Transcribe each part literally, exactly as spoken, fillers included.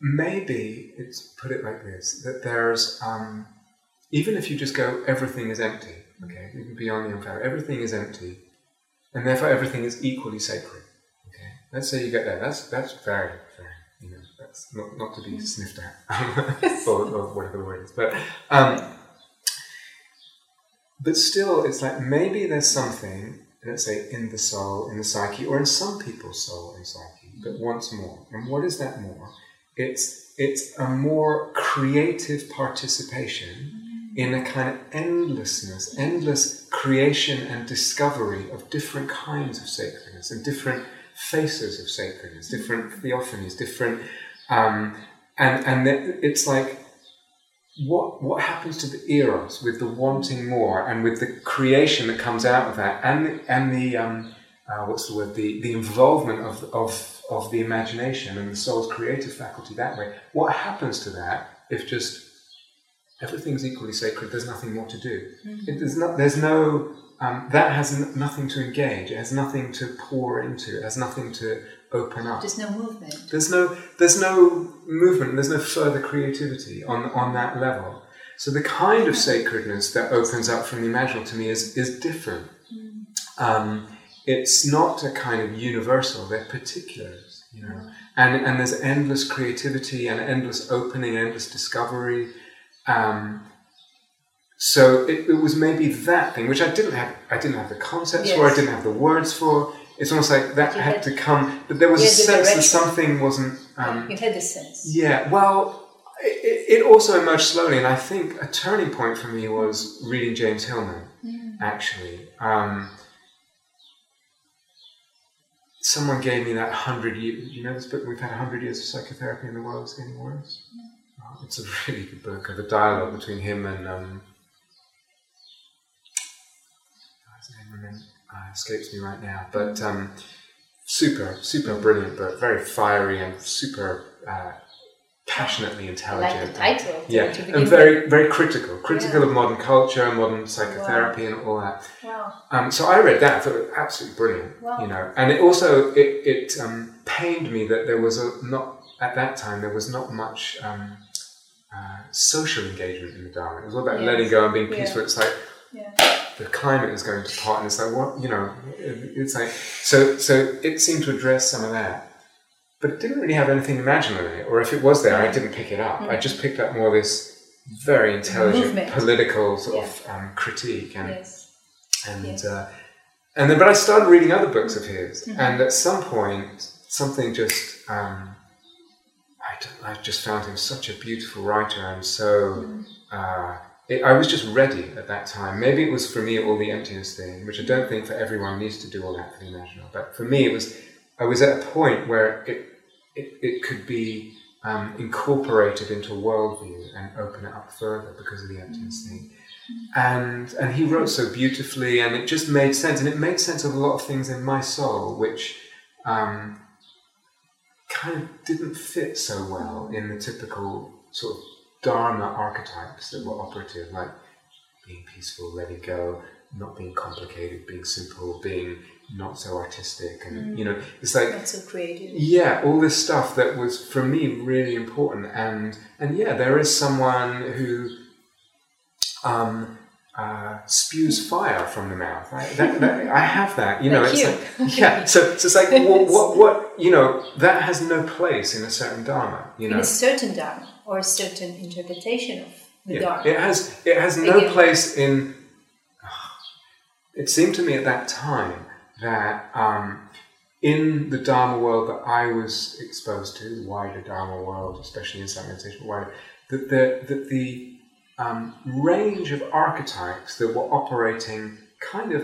maybe it's put it like this, that there's, um, even if you just go, everything is empty, okay, even beyond the unfair, everything is empty, and therefore everything is equally sacred, okay, let's say you get there, that's that's very, very, you know, that's not, not to be sniffed at, or, or whatever the word is, but, um, but still, it's like, maybe there's something, let's say, in the soul, in the psyche, or in some people's soul and psyche, that wants more. And what is that more? It's it's a more creative participation in a kind of endlessness, endless creation and discovery of different kinds of sacredness and different faces of sacredness, different theophanies, different... Um, and and it's like, what what happens to the eros with the wanting more and with the creation that comes out of that and, and the... Um, Uh, what's the word? The, the involvement of, of of the imagination and the soul's creative faculty that way. What happens to that if just everything's equally sacred? There's nothing more to do. Mm-hmm. It, there's not. There's no. Um, that has n- nothing to engage. It has nothing to pour into. It has nothing to open up. There's no movement. There's no. There's no movement. There's no further creativity on on that level. So the kind of sacredness that opens up from the imaginal to me is is different. Mm. Um, It's not a kind of universal, they're particulars, you know. And and there's endless creativity and endless opening, endless discovery. Um, so it, it was maybe that thing, which I didn't have I didn't have the concepts yes. for, I didn't have the words for. It's almost like that had, had to come, but there was a sense that something wasn't... Um, it had a sense. Yeah, well, it, it also emerged slowly, and I think a turning point for me was reading James Hillman, mm. actually. Um, Someone gave me that hundred years. You know this book? We've had a hundred years of psychotherapy in the world. It's getting worse. Yeah. Oh, it's a really good book of a dialogue between him and um, his name uh, escapes me right now. But um, super, super brilliant book. Very fiery and super uh, passionately intelligent. Like the title. And, yeah, to and very, with. very critical. Critical yeah. of modern culture, modern psychotherapy, wow. and all that. Wow. Um, so I read that. I thought it was absolutely brilliant, wow. you know. And it also it it um, pained me that there was a not at that time there was not much um, uh, social engagement in the Dharma. It was all about yes. letting go and being peaceful. Yeah. It's like yeah. the climate is going to pot, and it's like what you know. It's like so so it seemed to address some of that, but it didn't really have anything imaginal in it. Or if it was there, I didn't pick it up. Mm-hmm. I just picked up more of this very intelligent movement. Political sort yes. of um, critique and. Yes. And yes. uh, and then, but I started reading other books of his, mm-hmm. and at some point, something just um, I, don't, I just found him such a beautiful writer, and so mm-hmm. uh, it, I was just ready at that time. Maybe it was for me all the emptiness thing, which I don't think for everyone needs to do all that for the imaginal, but for me, it was I was at a point where it it, it could be um, incorporated into a worldview and open it up further because of the emptiness mm-hmm. thing. And and he wrote so beautifully, and it just made sense, and it made sense of a lot of things in my soul, which um, kind of didn't fit so well in the typical sort of Dharma archetypes that were operative, like being peaceful, letting go, not being complicated, being simple, being not so artistic, and mm. you know, it's like not so creative. Yeah, all this stuff that was for me really important, and and yeah, there is someone who. Um, uh, spews fire from the mouth. I, that, that, I have that, you know. Like it's you. Like, yeah. So, so it's like what, what, what, you know, that has no place in a certain Dharma, you know. In a certain Dharma or a certain interpretation of the yeah. Dharma. It has, it has no Again. place in. Oh, it seemed to me at that time that um, in the Dharma world that I was exposed to, the wider Dharma world, especially in South meditation, wider, that the that the Um, range of archetypes that were operating kind of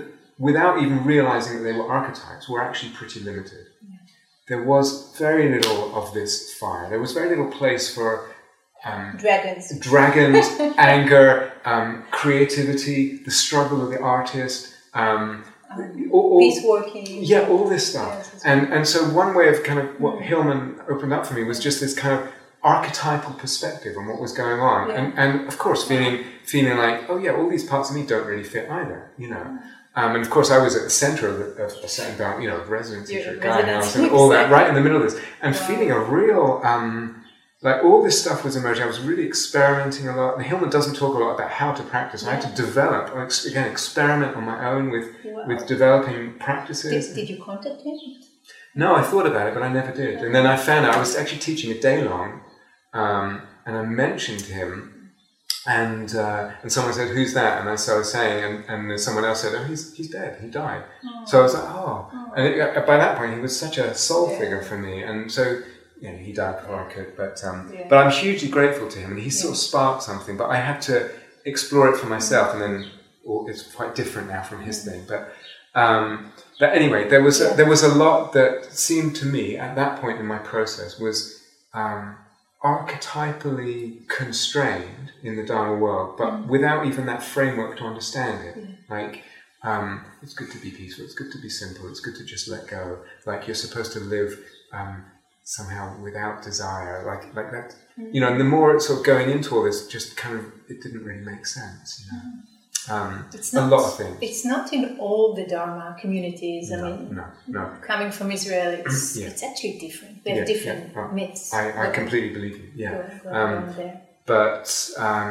without even realizing that they were archetypes were actually pretty limited. Yeah. There was very little of this fire. There was very little place for um, dragons, dragons anger, um, creativity, the struggle of the artist, um, um, all, all, peace working. Yeah, all this stuff. Yeah, and, and so one way of kind of what mm-hmm. Hillman opened up for me was just this kind of archetypal perspective on what was going on, yeah. and and of course feeling feeling like oh yeah all these parts of me don't really fit either, you know, um, and of course I was at the centre of, the, of a certain down, you know, residency at Gaia House and all that, right in the middle of this, and wow. feeling a real um, like all this stuff was emerging. I was really experimenting a lot. And Hillman doesn't talk a lot about how to practice. I had to develop, or ex again, experiment on my own with, wow. with developing practices. Did, did you contact him? No, I thought about it, but I never did. And then I found out I was actually teaching a day long, um, and I mentioned him, and uh, and someone said, "Who's that?" And I started saying, and, and then someone else said, "Oh, he's he's dead. He died." Oh. So I was like, "Oh!" Oh. And it, by that point, he was such a soul yeah. figure for me, and so you know, he died before I could. But um, yeah. but I'm hugely grateful to him, and he yeah. sort of sparked something. But I had to explore it for myself, and then well, it's quite different now from his thing, but. Um, But anyway, there was yeah. a, there was a lot that seemed to me at that point in my process was um, archetypally constrained in the Dharma world, but mm. without even that framework to understand it. Mm. Like, um, it's good to be peaceful, it's good to be simple, it's good to just let go. Like, you're supposed to live um, somehow without desire, like like that. Mm. You know, and the more it's sort of going into all this, just kind of, it didn't really make sense, you know. Mm. Um, it's not, a lot of things. It's not in all the Dharma communities. No, I mean, no, no. Coming from Israel, it's yeah. it's actually different. They have yeah, different yeah. myths. I, I completely believe you. Yeah, go, go um, there. But um,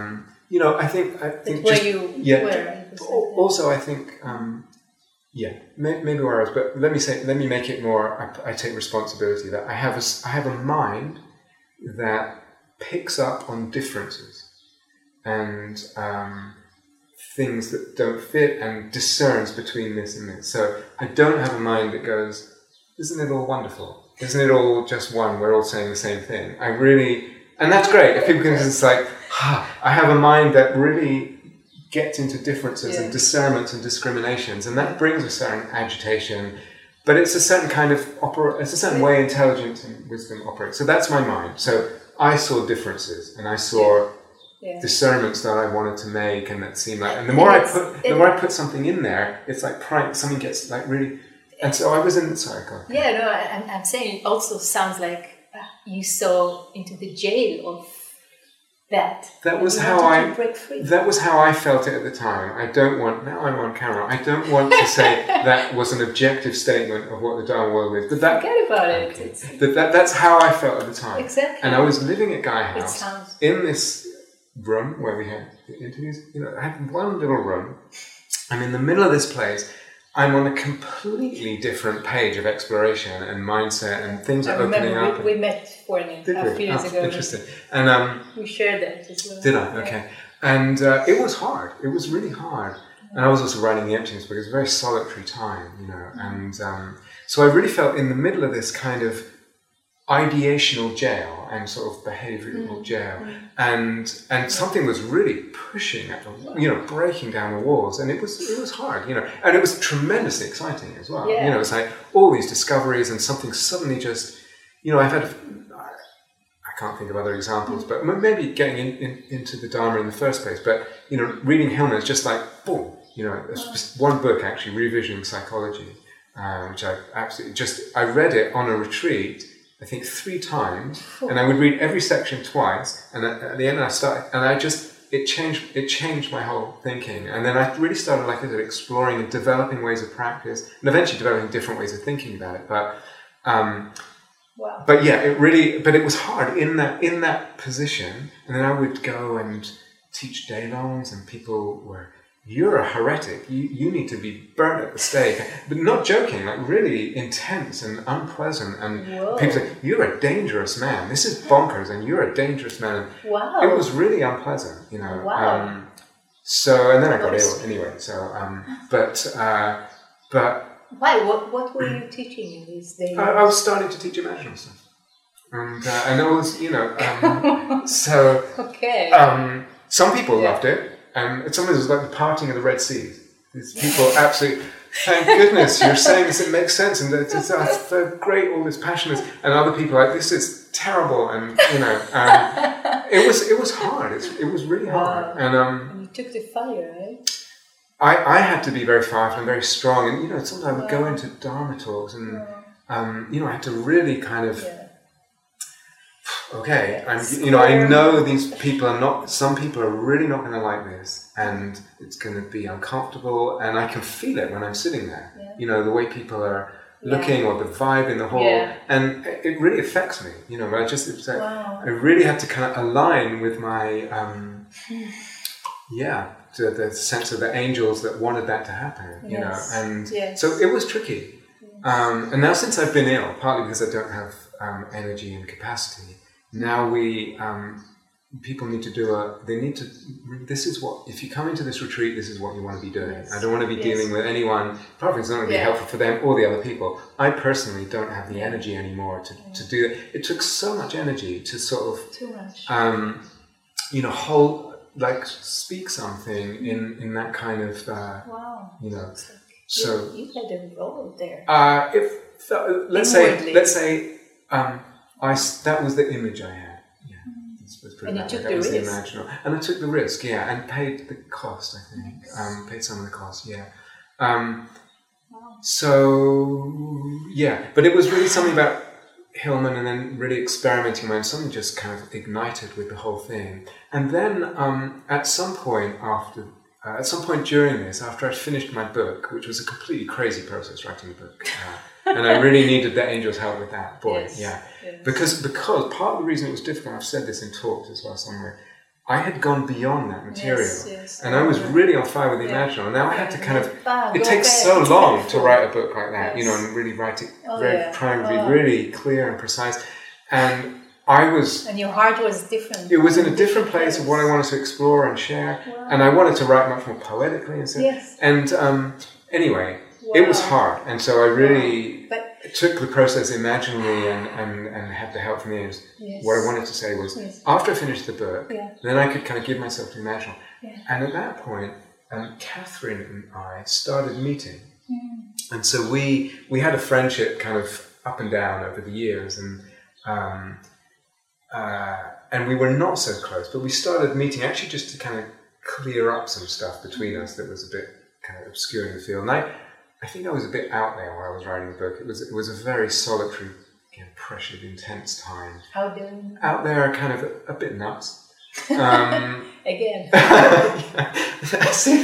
you know, I think I think just, where you yeah. Were, I also, I think um, yeah, may, maybe where I was. But let me say, let me make it more. I, I take responsibility that I have a I have a mind that picks up on differences and. Um, things that don't fit and discerns between this and this. So I don't have a mind that goes, isn't it all wonderful? Isn't it all just one? We're all saying the same thing. I really, and that's great. If people can just like, ah, I have a mind that really gets into differences yeah. and discernments and discriminations, and that brings a certain agitation, but it's a certain kind of, opera, it's a certain way intelligence and wisdom operates. So that's my mind. So I saw differences and I saw yeah. Yeah. discernments that I wanted to make, and that seemed like, and the more I put, the more I put something in there, it's like prime. Something gets like really, and so I was in the cycle. Yeah, no, I, I'm saying it also sounds like you saw into the jail of that. That was how I. Break free. That was how I felt it at the time. I don't want now. I'm on camera. I don't want to say that was an objective statement of what the Dharma world is. But that, forget about it. Okay. It's, that, that that's how I felt at the time. Exactly. And I was living at Gaia House it sounds in this. Room where we had the interviews. You know, I had one little room. I'm in the middle of this place. I'm on a completely different page of exploration and mindset, and things I are opening up. We, we met for a few years oh, ago. Interesting. And um, we shared that as well. Did I? Okay. And uh, it was hard. It was really hard. And I was also writing the emptiness, because it was a very solitary time. You know, mm-hmm. and um, so I really felt in the middle of this kind of ideational jail and sort of behavioural mm. jail, mm. and and something was really pushing at the, you know, breaking down the walls, and it was it was hard, you know, and it was tremendously exciting as well, yeah. you know, it's like all these discoveries and something suddenly just, you know, I've had, I can't think of other examples, mm. but maybe getting in, in, into the Dharma in the first place, but you know, reading Hillman is just like boom, you know, it's just one book actually, Revisioning Psychology, uh, which I absolutely just I read it on a retreat. I think three times, and I would read every section twice, and at, at the end I started, and I just, it changed it changed my whole thinking, and then I really started, like I said, exploring and developing ways of practice, and eventually developing different ways of thinking about it, but um, wow. but yeah, it really, but it was hard in that, in that position, and then I would go and teach day-longs, and people were, you're a heretic, you, you need to be burnt at the stake. But not joking, like really intense and unpleasant. And whoa. People say, you're a dangerous man. This is bonkers, and you're a dangerous man. Wow. It was really unpleasant, you know. Wow. Um, so, and then I got ill anyway. So, um, but, uh, but... Why? What, what were you teaching in these days? I, I was starting to teach Imaginal stuff. And, uh, and all this, you know, um, so... Okay. Um, some people yeah. loved it. And it's almost like the parting of the Red Sea. These people absolutely, thank goodness you're saying this, it makes sense, and it's, it's, it's so great, all this passion is, and other people are like, this is terrible, and you know, um, it was it was hard, it's, it was really hard. Wow. And, um, and you took the fire, eh? I, I had to be very fireful and very strong, and you know, sometimes I would go into Dharma talks, and yeah. um, you know, I had to really kind of... Yeah. Okay, I'm, you know, I know these people are not, some people are really not going to like this, and it's going to be uncomfortable, and I can feel it when I'm sitting there. Yeah. You know, the way people are looking yeah. or the vibe in the hall, yeah. and it really affects me, you know. I just it's like, wow. I really have to kind of align with my um, yeah to the sense of the angels that wanted that to happen, you yes. know. And yes. so it was tricky. Um, and now since I've been ill, partly because I don't have um, energy and capacity, now we um, people need to do a. They need to. This is what if you come into this retreat, this is what you want to be doing. Yes. I don't want to be yes. dealing with anyone. Probably it's not going to be yeah. helpful for them or the other people. I personally don't have the yeah. energy anymore to, yeah. to do that. It took so much energy to sort of too much. Um, you know, hold like speak something mm-hmm. in in that kind of uh, wow. you know. So you, you played a role there. Uh, if the, let's Inwardly. say let's say um, I that was the image I had. Yeah, that's, that's pretty. And you took that the was risk. The imaginal, and I took the risk. Yeah, and paid the cost. I think nice. um, paid some of the cost. Yeah. Um, wow. So yeah, but it was really something about Hillman, and then really experimenting with something just kind of ignited with the whole thing, and then um, at some point after. Uh, at some point during this, after I'd finished my book, which was a completely crazy process, writing a book, uh, and I really needed the angel's help with that, boy, yes, yeah. Yes. Because because part of the reason it was difficult, I've said this in talks as well somewhere, I had gone beyond that material, yes, yes, and I was really on fire with the yeah. imaginal. Now I had to kind of, it takes so long to write a book like that, yes. you know, and really write it, oh, very, yeah. trying to be oh. really clear and precise, and... I was, and your heart was different. It was in a different place of what I wanted to explore and share, wow. and I wanted to write much more poetically and so. Yes. And um, anyway, wow. it was hard, and so I really wow. took the process imaginally and, and, and had the help from the angels. Yes. What I wanted to say was, yes. after I finished the book, yeah. then I could kind of give myself to imaginal. Yeah. And at that point, um, Catherine and I started meeting, yeah. and so we we had a friendship kind of up and down over the years, and. Um, Uh, and we were not so close, but we started meeting actually just to kind of clear up some stuff between us that was a bit kind of obscuring the field. And I, I think I was a bit out there while I was writing the book. It was it was a very solitary, you know, pressured, intense time. How doing? Out there, kind of a, a bit nuts. Um, Again. see,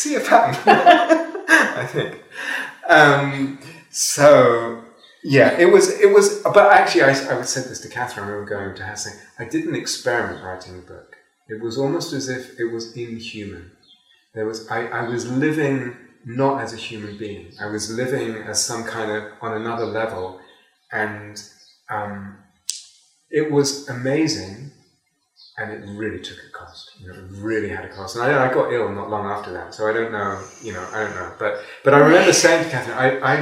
see a pattern, I think. Um, so... Yeah, it was, it was, but actually I, I said this to Catherine when we were going to her saying, I didn't experiment writing the book. It was almost as if it was inhuman. There was, I, I was living not as a human being. I was living as some kind of, on another level. And um, it was amazing and it really took a cost. You know, it really had a cost. And I, I got ill not long after that, so I don't know, you know, I don't know. But, but I remember saying to Catherine, I... I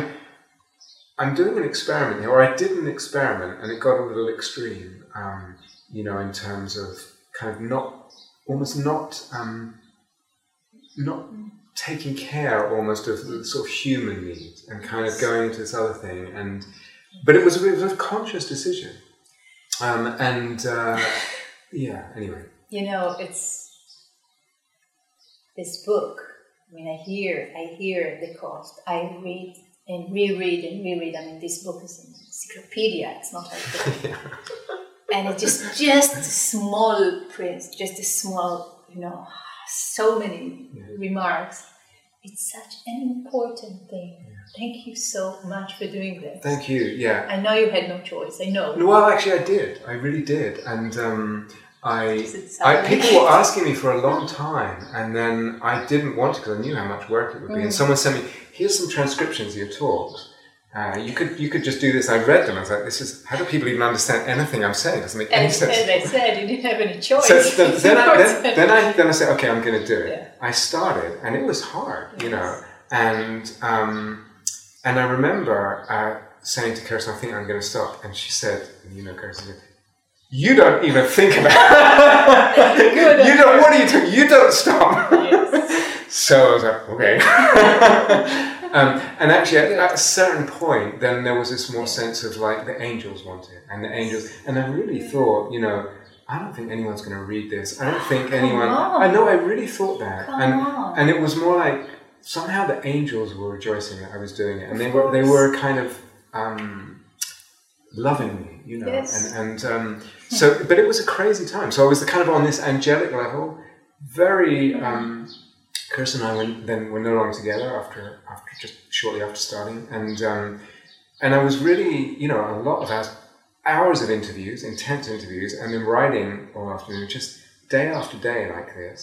I'm doing an experiment here, or I did an experiment, and it got a little extreme, um, you know, in terms of kind of not, almost not, um, not taking care almost of the sort of human needs, and kind of going into this other thing. And but it was a, it was a conscious decision, um, and uh, yeah. Anyway, you know, it's this book. I mean, I hear, I hear the cost. I read. And reread and reread. I mean, this book is an encyclopedia. It's not like that. And it's just just a small print, just a small, you know, so many yeah. remarks. It's such an important thing. Yeah. Thank you so much for doing this. Thank you. Yeah. I know you had no choice. I know. Well, actually, I did. I really did. And um, I, I people were asking me for a long time, and then I didn't want to because I knew how much work it would be. Mm-hmm. And someone sent me. Here's some transcriptions of your talks. Uh, you could you could just do this. I read them. I was like, this is how do people even understand anything I'm saying? It doesn't make any and, sense. And they said you didn't have any choice. So then, then, I, then, then I then I said, okay, I'm going to do it. Yeah. I started, and it was hard, yes. you know. And um, and I remember uh, saying to Kirsten, I think I'm going to stop. And she said, you know, Kirsten, you don't even think about it. Good. You don't. What are you doing? You don't stop. Yes. So I was like, okay. um, and actually, at, at a certain point, then there was this more sense of like the angels wanted, and the angels, and I really thought, you know, I don't think anyone's going to read this. I don't think anyone. I know. I really thought that, Come and on. and it was more like somehow the angels were rejoicing that I was doing it, and they were they were kind of um, loving me, you know, yes. and and um, so. But it was a crazy time. So I was kind of on this angelic level, very. Um, Kirsten and I were, then were no longer together after, after just shortly after starting, and um, and I was really, you know, a lot of hours, hours of interviews, intense interviews, and then writing all afternoon, just day after day like this,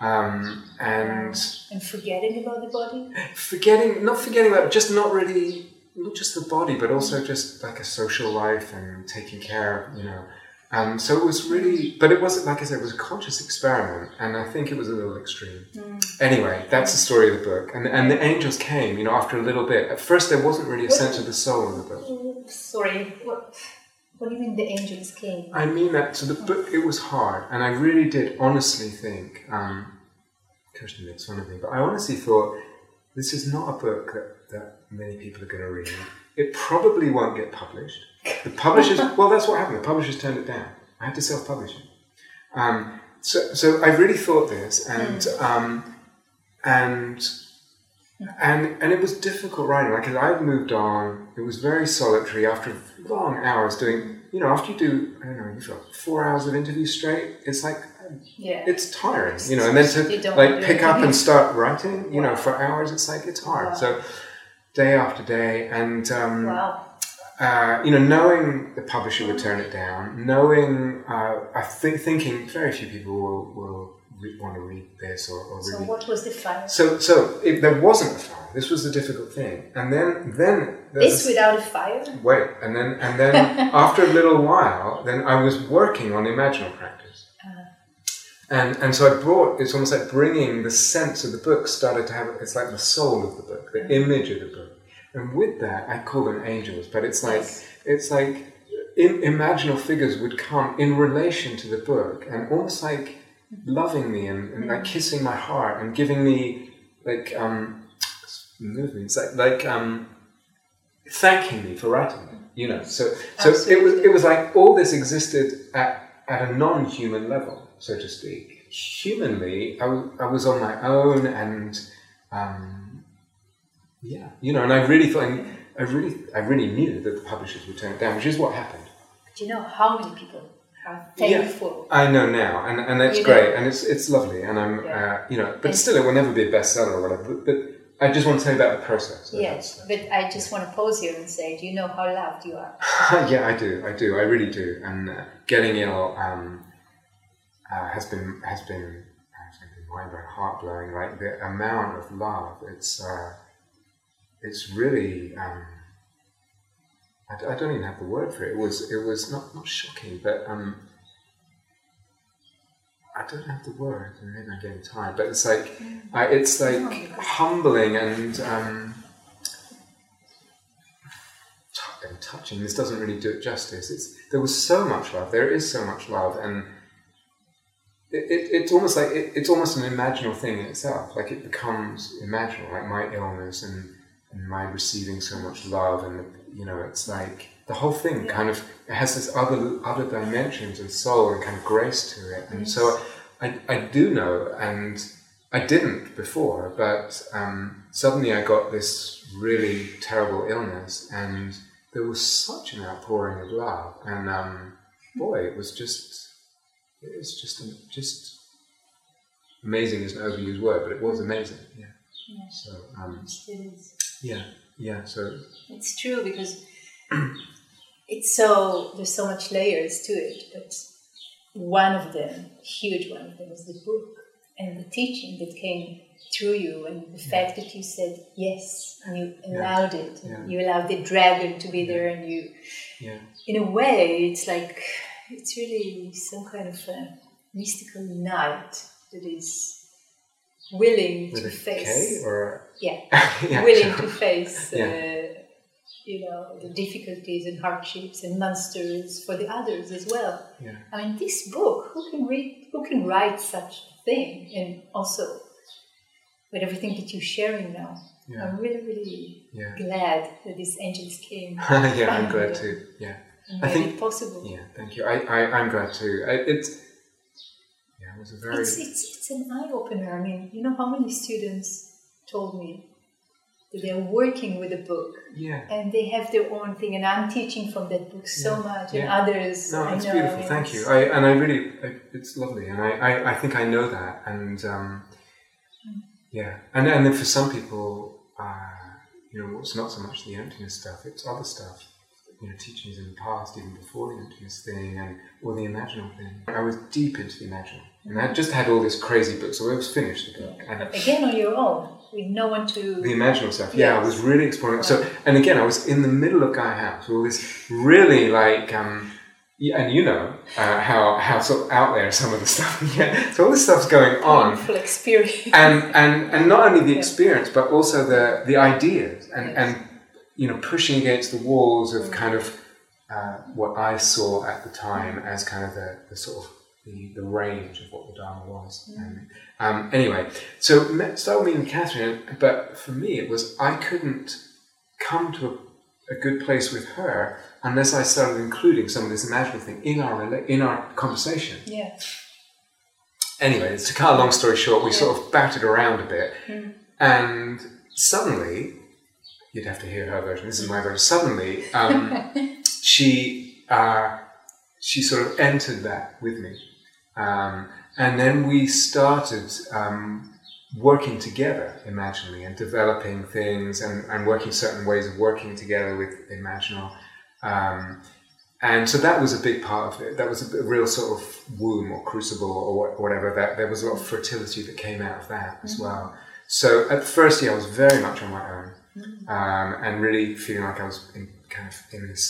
um, and and forgetting about the body, forgetting, not forgetting about, just not really, not just the body, but also just like a social life and taking care of, you know. Um, so it was really, but it wasn't, like I said, it was a conscious experiment, and I think it was a little extreme. Mm. Anyway, that's the story of the book. And and the angels came, you know, after a little bit. At first, there wasn't really a what sense you, of the soul in the book. Sorry, what, what do you mean the angels came? I mean that, so the book, it was hard, and I really did honestly think, um, Kirsten makes fun of me, but I honestly thought, this is not a book that, that many people are going to read. It probably won't get published. The publishers, well, that's what happened. The publishers turned it down. I had to self-publish it. Um, so, so I really thought this, and um, and and and it was difficult writing. Like, I had moved on. It was very solitary after long hours doing. You know, after you do, I don't know, you feel four hours of interviews straight. It's like, yeah, it's tiring. You know, and then to like pick up and start writing. You know, for hours, it's like it's hard. Wow. So day after day, and um, wow. Uh, you know, knowing the publisher would turn it down, knowing, uh, I think, thinking very few people will, will re- want to read this or, or so really. So what was the fire? So, so it, there wasn't a fire. This was the difficult thing. And then, then this without a fire. Wait, and then, and then after a little while, then I was working on Imaginal practice, uh. and and so I brought. It's almost like bringing the sense of the book started to have. It's like the soul of the book, the image of the book. And with that, I call them angels, but it's like, yes. it's like im- imaginal figures would come in relation to the book, and almost like loving me and, and like kissing my heart and giving me like um, it's like like um, thanking me for writing it, you know. So so Absolutely. it was it was like all this existed at at a non-human level, so to speak. Humanly, I, w- I was on my own and. Um, Yeah, you know, and I really thought, I, I really, I really knew that the publishers would turn it down, which is what happened. Do you know how many people are thankful? Yeah, I know now, and and that's you great, know. and it's it's lovely, and I'm, yeah. uh, you know, but and still, it will never be a bestseller or whatever. But, but I just want to tell you about the process. Yes, yeah, but I just want to pause here and say, do you know how loved you are? yeah, I do, I do, I really do. And uh, getting ill um, uh, has been has been, been mind-blowing, heart-blowing. Like the amount of love, it's. Uh, It's really, um, I, I don't even have the word for it. It was, it was not, not shocking, but um, I don't have the word, and maybe I'm getting tired, but it's like, I, it's like humbling and, um, t- and touching. This doesn't really do it justice. It's, there was so much love. There is so much love, and It, it, it's almost like, it, it's almost an imaginal thing in itself. Like it becomes imaginal, like my illness and and my receiving so much love, and you know, it's like the whole thing yeah. kind of it has this other other dimensions and soul and kind of grace to it. And yes. so, I I do know, and I didn't before, but um, suddenly I got this really terrible illness, and there was such an outpouring of love, and um, boy, it was just it was just just amazing. Is an overused word, but it was amazing. Yeah. yeah. So um, it is. Yeah, yeah, so... It's true, because it's so... There's so much layers to it, but one of them, huge one of them, is the book and the teaching that came through you, and the yeah. fact that you said yes, and you allowed yeah. it, and yeah. you allowed the dragon to be yeah. there, and you... Yeah. In a way, it's like... It's really some kind of a mystical night that is... Willing With to face, or yeah, yeah, willing to face, uh, yeah. you know, the difficulties and hardships and monsters for the others as well. Yeah. I mean, this book, who can read, who can write such a thing? And also, with everything that you're sharing now, yeah. I'm really, really yeah. glad that these angels came. yeah, I'm glad too. Yeah, I think possible. Yeah, thank you. I, I I'm glad too. I, it's. Yeah, it was a very... It's, it's, it's an eye-opener. I mean, you know how many students told me that they're working with a book yeah. and they have their own thing, and I'm teaching from that book so yeah. much, yeah. and others... No, it's I know, beautiful. I mean, Thank it's... you. I, and I really... I, it's lovely, and I, I, I think I know that, and um, Yeah, and and then for some people, uh, you know, it's not so much the emptiness stuff; it's other stuff. You know, teachings in the past, even before the emptiness thing, and or the Imaginal thing. I was deep into the Imaginal, and I just had all this crazy book, so I was finished the book. And again, on your own, with no one to. The Imaginal stuff. Yeah, yes. I was really exploring. Wow. So, and again, I was in the middle of Gaia House, all this really like. Um, Yeah, and you know uh, how how sort of out there some of the stuff. Yeah, so all this stuff's going on. Beautiful experience. And and and not only the experience, yeah. but also the the ideas and yes. and you know pushing against the walls of kind of uh, what I saw at the time as kind of the, the sort of the, the range of what the Dharma was. Yeah. And, um, anyway, so started meeting Catherine, but for me it was I couldn't come to a a good place with her unless I started including some of this Imaginal thing in our in our conversation. Yeah. Anyway, to cut a long story short, we yeah. sort of batted around a bit, mm. and suddenly, you'd have to hear her version. This is my version. Suddenly, um, she uh, she sort of entered that with me, um, and then we started. Um, working together imaginally and developing things and, and working certain ways of working together with the Imaginal. Um, and so that was a big part of it. That was a real sort of womb or crucible or whatever. That there was a lot of fertility that came out of that mm-hmm. as well. So at first, yeah, I was very much on my own mm-hmm. um, and really feeling like I was in, kind of in this,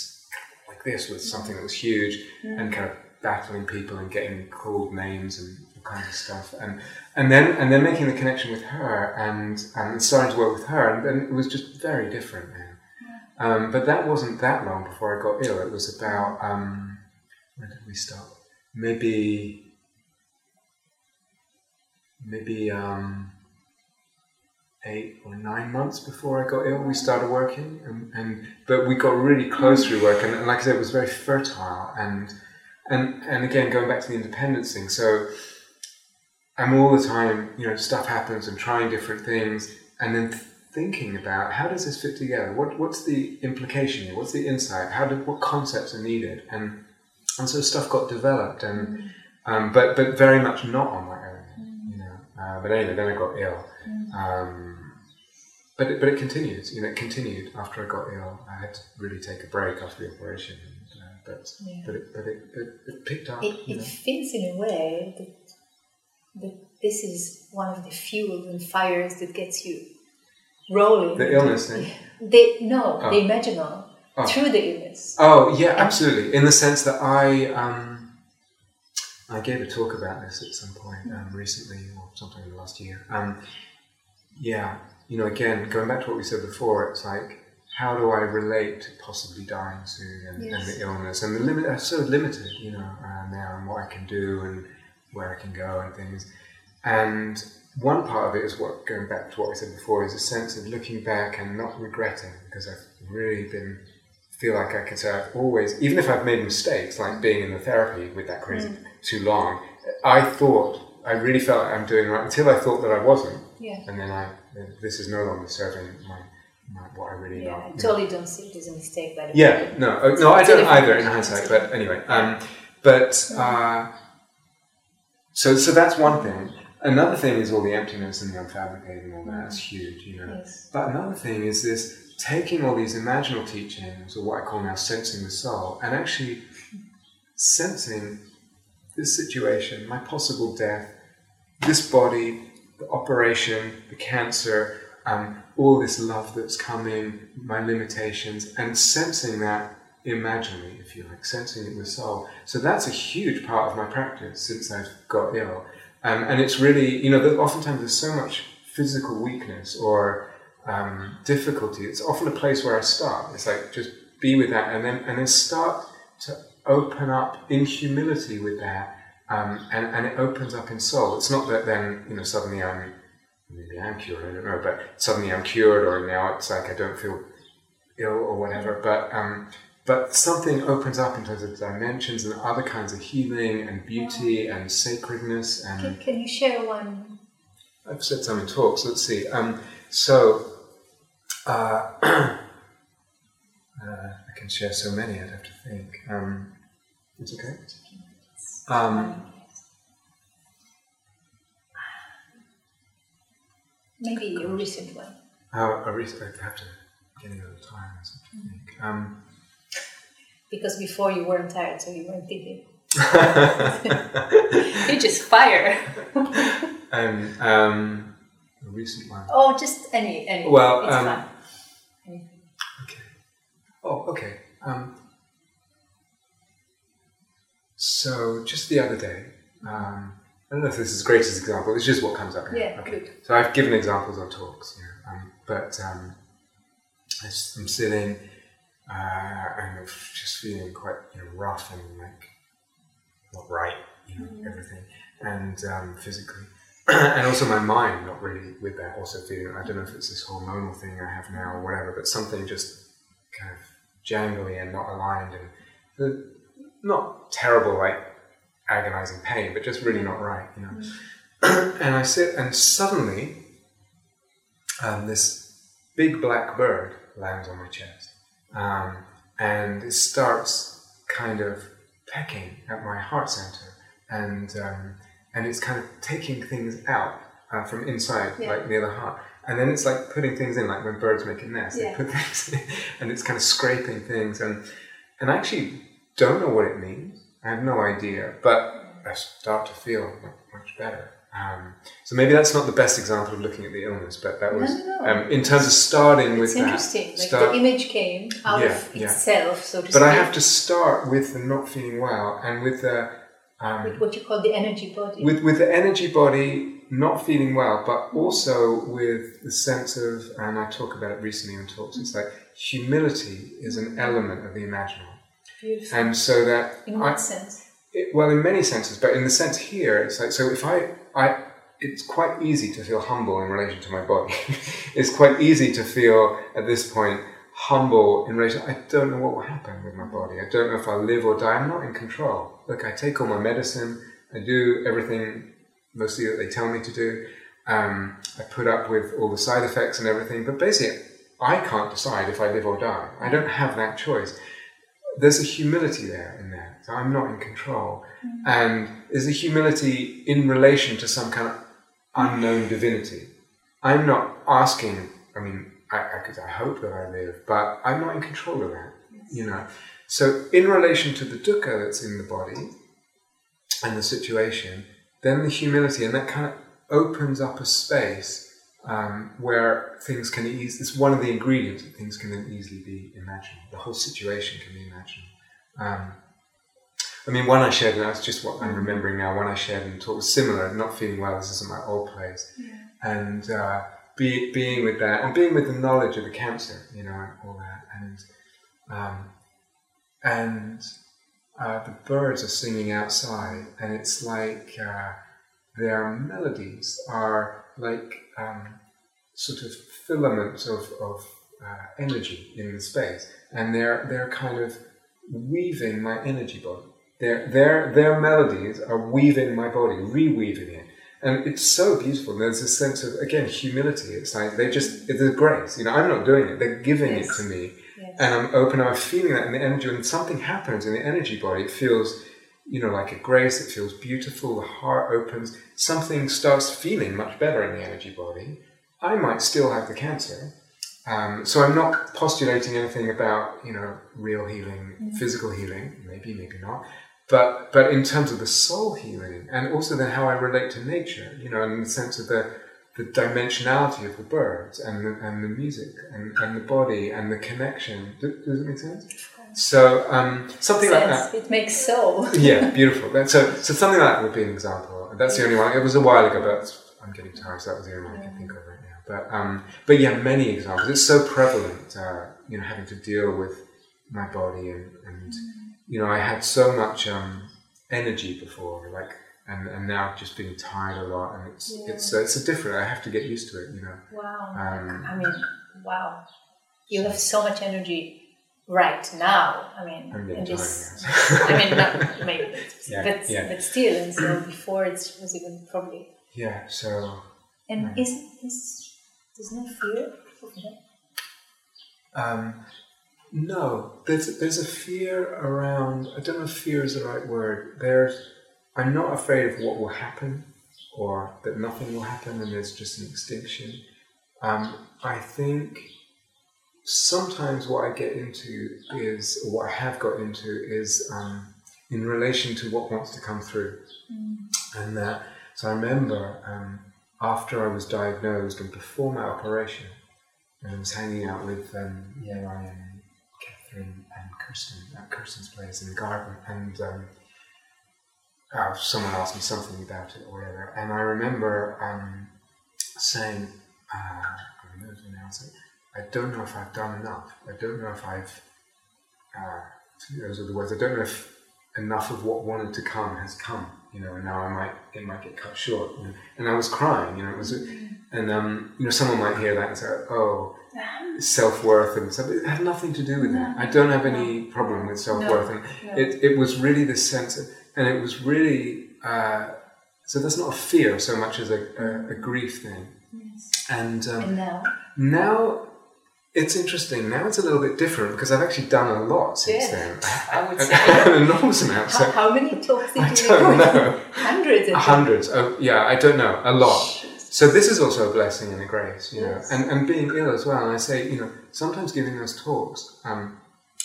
like this with something that was huge mm-hmm. and kind of battling people and getting called names and kind of stuff, and and then and then making the connection with her, and and starting to work with her, and then it was just very different now. Yeah. Um, but that wasn't that long before I got ill. It was about um, when did we start? Maybe maybe um, eight or nine months before I got ill, we started working, and, and but we got really close through work, and, and like I said, it was very fertile, and and and again going back to the independence thing, so. I'm all the time, you know, stuff happens and trying different things and then th- thinking about how does this fit together? What What's the implication here? What's the insight? How do, what concepts are needed? And and so stuff got developed, and mm. um, but but very much not on my own, mm. you know. Uh, but anyway, then I got ill. Mm. Um, but, it, but it continued, you know, it continued after I got ill. I had to really take a break after the operation, and, uh, but, yeah. but, it, but it, it, it picked up. It, it fits in a way that that this is one of the fuels and fires that gets you rolling. The illness thing? They, no, oh. the Imaginal, oh. through the illness. Oh, yeah, and absolutely. In the sense that I um, I gave a talk about this at some point um, recently, or sometime in the last year. Um, yeah, you know, again, going back to what we said before, it's like, how do I relate to possibly dying soon and, yes. and the illness? And the limit, I'm so limited, you know, uh, now and what I can do and where I can go and things. And one part of it is what, going back to what I said before, is a sense of looking back and not regretting, because I've really been, feel like I can say I've always, even if I've made mistakes, like being in the therapy with that crazy mm. too long, I thought, I really felt like I'm doing right, until I thought that I wasn't. Yeah. And then I, this is no longer serving my, my what I really yeah, love. I totally know. Don't see it as a mistake, by the yeah, way. Yeah, no, no, so I don't either in hindsight, but anyway. Um, but, uh, So, so that's one thing. Another thing is all the emptiness and the unfabricated and all that. That's huge, you know. Yes. But another thing is this taking all these Imaginal teachings, or what I call now sensing the soul, and actually sensing this situation, my possible death, this body, the operation, the cancer, um, all this love that's coming, my limitations, and sensing that. Imaginally, if you like, sensing it with soul. So that's a huge part of my practice since I've got ill. Um, and it's really, you know, that oftentimes there's so much physical weakness or um, difficulty. It's often a place where I start. It's like, just be with that and then and then start to open up in humility with that. Um, and, and it opens up in soul. It's not that then, you know, suddenly I'm, maybe I'm cured, I don't know, but suddenly I'm cured or now it's like I don't feel ill or whatever. But, um, But something opens up in terms of dimensions and other kinds of healing and beauty oh. and sacredness. And can, can you share one? I've said some in talks. Let's see. Um, so uh, uh, I can share so many. I'd have to think. Um, it's okay. Um, Maybe a recent one. Oh, a recent one. I have to get it all the time, I think. Um, because before you weren't tired, so you weren't thinking. You just fire. um, um, a recent one. Oh, just any, any. Well, it's um, fun. Anything. Okay. Oh, okay. Um, so just the other day, um, I don't know if this is the greatest example. It's just what comes up. Now. Yeah. Okay. Good. So I've given examples on talks, you know, um, but um, I'm sitting. Uh, I'm just feeling quite, you know, rough and like. Not right, you know, mm-hmm. everything, and um, physically, and also my mind not really with that. Also feeling, I don't know if it's this hormonal thing I have now or whatever, but something just kind of jangly and not aligned, and not terrible like agonizing pain, but just really not right, you know. Mm-hmm. And I sit, and suddenly, um, this big black bird lands on my chest, um, and it starts kind of. Pecking at my heart center, and um, and it's kind of taking things out uh, from inside, yeah. like near the heart, and then it's like putting things in, like when birds make a nest, yeah. they put things in, and it's kind of scraping things, and and I actually don't know what it means. I have no idea, but I start to feel much better. Um, so maybe that's not the best example of looking at the illness, but that was no, no, no. Um, in terms of starting it's with that. It's interesting. Like start, the image came out yeah, of itself, yeah. so to but speak. But I have to start with the not feeling well and with the um, with what you call the energy body. With with the energy body not feeling well, but also with the sense of, and I talk about it recently in talks. It's like humility is an element of the imaginal. Beautiful. And so that in what I, sense? It, well, in many senses, but in the sense here, it's like so if I. I, it's quite easy to feel humble in relation to my body. It's quite easy to feel, at this point, humble in relation... I don't know what will happen with my body. I don't know if I'll live or die. I'm not in control. Look, I take all my medicine. I do everything, mostly, that they tell me to do. Um, I put up with all the side effects and everything. But basically, I can't decide if I live or die. I don't have that choice. There's a humility there in that. So I'm not in control. Mm-hmm. And there's a humility in relation to some kind of unknown divinity. I'm not asking, I mean, I, I, could, I hope that I live, but I'm not in control of that, yes. you know. So in relation to the dukkha that's in the body and the situation, then the humility, and that kind of opens up a space Um, where things can easily, it's one of the ingredients that things can then easily be imagined. The whole situation can be imagined. Um, I mean, one I shared, and that's just what I'm remembering now, one I shared and talked was similar, not feeling well, this isn't my old place. Yeah. And uh, be, being with that, and being with the knowledge of the cancer, you know, and all that. And, um, and uh, the birds are singing outside, and it's like uh, their melodies are like... Um, sort of filaments of, of uh, energy in the space, and they're they're kind of weaving my energy body. Their their their melodies are weaving my body, reweaving it, and it's so beautiful. And there's a sense of, again, humility. It's like they just it's a grace. You know, I'm not doing it; they're giving yes. it to me, yes. and I'm open. I'm feeling that in the energy, and something happens in the energy body. It feels. You know, like a grace, it feels beautiful, the heart opens, something starts feeling much better in the energy body. I might still have the cancer, um, so I'm not postulating anything about, you know, real healing, mm. physical healing, maybe, maybe not, but but in terms of the soul healing, and also then how I relate to nature, you know, in the sense of the, the dimensionality of the birds, and the, and the music, and, and the body, and the connection. Does, does it make sense? So um, something like that. It makes soul. Yeah, beautiful. So so something like that would be an example. That's the only one. It was a while ago, but I'm getting tired, so that was the only one I can think of right now. But um, but yeah, many examples. It's so prevalent. Uh, you know, having to deal with my body, and, and you know, I had so much um, energy before, like, and, and now just being tired a lot, and it's yeah. it's uh, it's a different. I have to get used to it. You know. Wow. Um, I mean, wow. You have so much energy. Right now, I mean, in this, I mean, not, maybe, yeah, but, yeah. but still, and so before it was even probably. Yeah. So. And yeah. is is there's no fear of that? Um, no, there's there's a fear around. I don't know if fear is the right word. There's, I'm not afraid of what will happen, or that nothing will happen, and there's just an extinction. Um, I think sometimes what I get into is, or what I have got into is um, in relation to what wants to come through. Mm. And uh, so I remember um, after I was diagnosed and before my operation, and I was hanging out with um, yeah, I and Catherine and Kirsten at Kirsten's place in the garden, and um, oh, someone asked me something about it or whatever, and I remember um, saying, uh, I, remember now, saying, I don't know if I've done enough. I don't know if I've, uh, those are the words, I don't know if enough of what wanted to come has come, you know, and now I might, it might get cut short. You know? And I was crying, you know, it was, and um, you know, someone might hear that and say, oh, self-worth and stuff. It had nothing to do with that. I don't have any problem with self-worth. And it, it was really this sense of, and it was really, uh, so that's not a fear so much as a, a, a grief thing. Yes. And, um, and now? Now, it's interesting. Now it's a little bit different because I've actually done a lot since yes, then. I would say. An enormous amount. How, so how many talks did I you don't know. Hundreds of Hundreds. Oh, yeah, I don't know. A lot. Jesus. So this is also a blessing and a grace, you yes. know. And, and being ill as well. And I say, you know, sometimes giving those talks, um,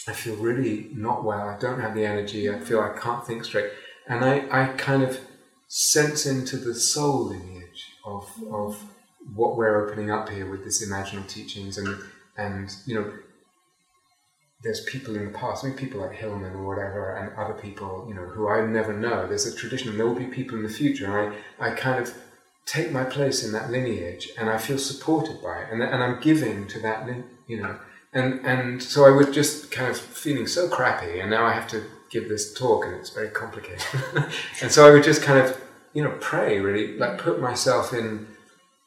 I feel really not well. I don't have the energy. I feel I can't think straight. And I, I kind of sense into the soul lineage of yeah. of what we're opening up here with this imaginal teachings. And, and you know, there's people in the past, I mean, people like Hillman or whatever, and other people, you know, who I never know. There's a tradition, and there will be people in the future. And I, I kind of take my place in that lineage, and I feel supported by it. And, and I'm giving to that, you know. And, and so I was just kind of feeling so crappy, and now I have to give this talk, and it's very complicated. And so I would just kind of, you know, pray, really, like put myself in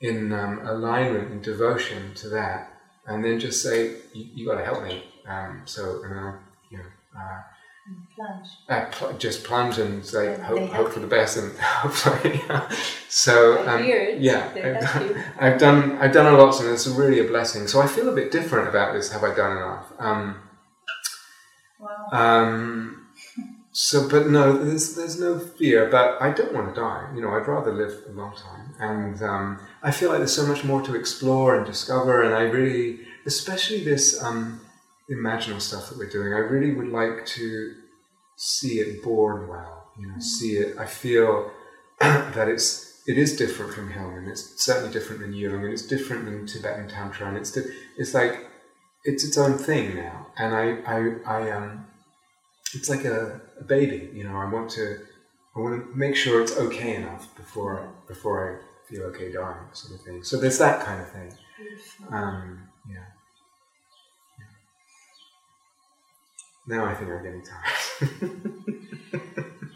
in um, alignment and devotion to that, and then just say, you got to help me. Um, so, and I, you know, uh, plunge. I pl- just plunge and say, and hope, hope for the best, and hopefully. Yeah. So, um, yeah, I've, I've done, I've done a lot, and it's really a blessing. So I feel a bit different about this. Have I done enough? Um, wow. Um, so, but no, there's there's no fear. But I don't want to die. You know, I'd rather live a long time. And um, I feel like there's so much more to explore and discover. And I really, especially this um, imaginal stuff that we're doing, I really would like to see it born well. You know, mm-hmm. see it. I feel that it's it is different from Hillman. It's certainly different than Jung, and it's different than Tibetan Tantra. And it's di- it's like it's its own thing now. And I I I um. It's like a, a baby, you know. I want to, I want to make sure it's okay enough before I, before I feel okay dying, sort of thing. So there's that kind of thing. Um, yeah. yeah. Now I think I'm getting tired.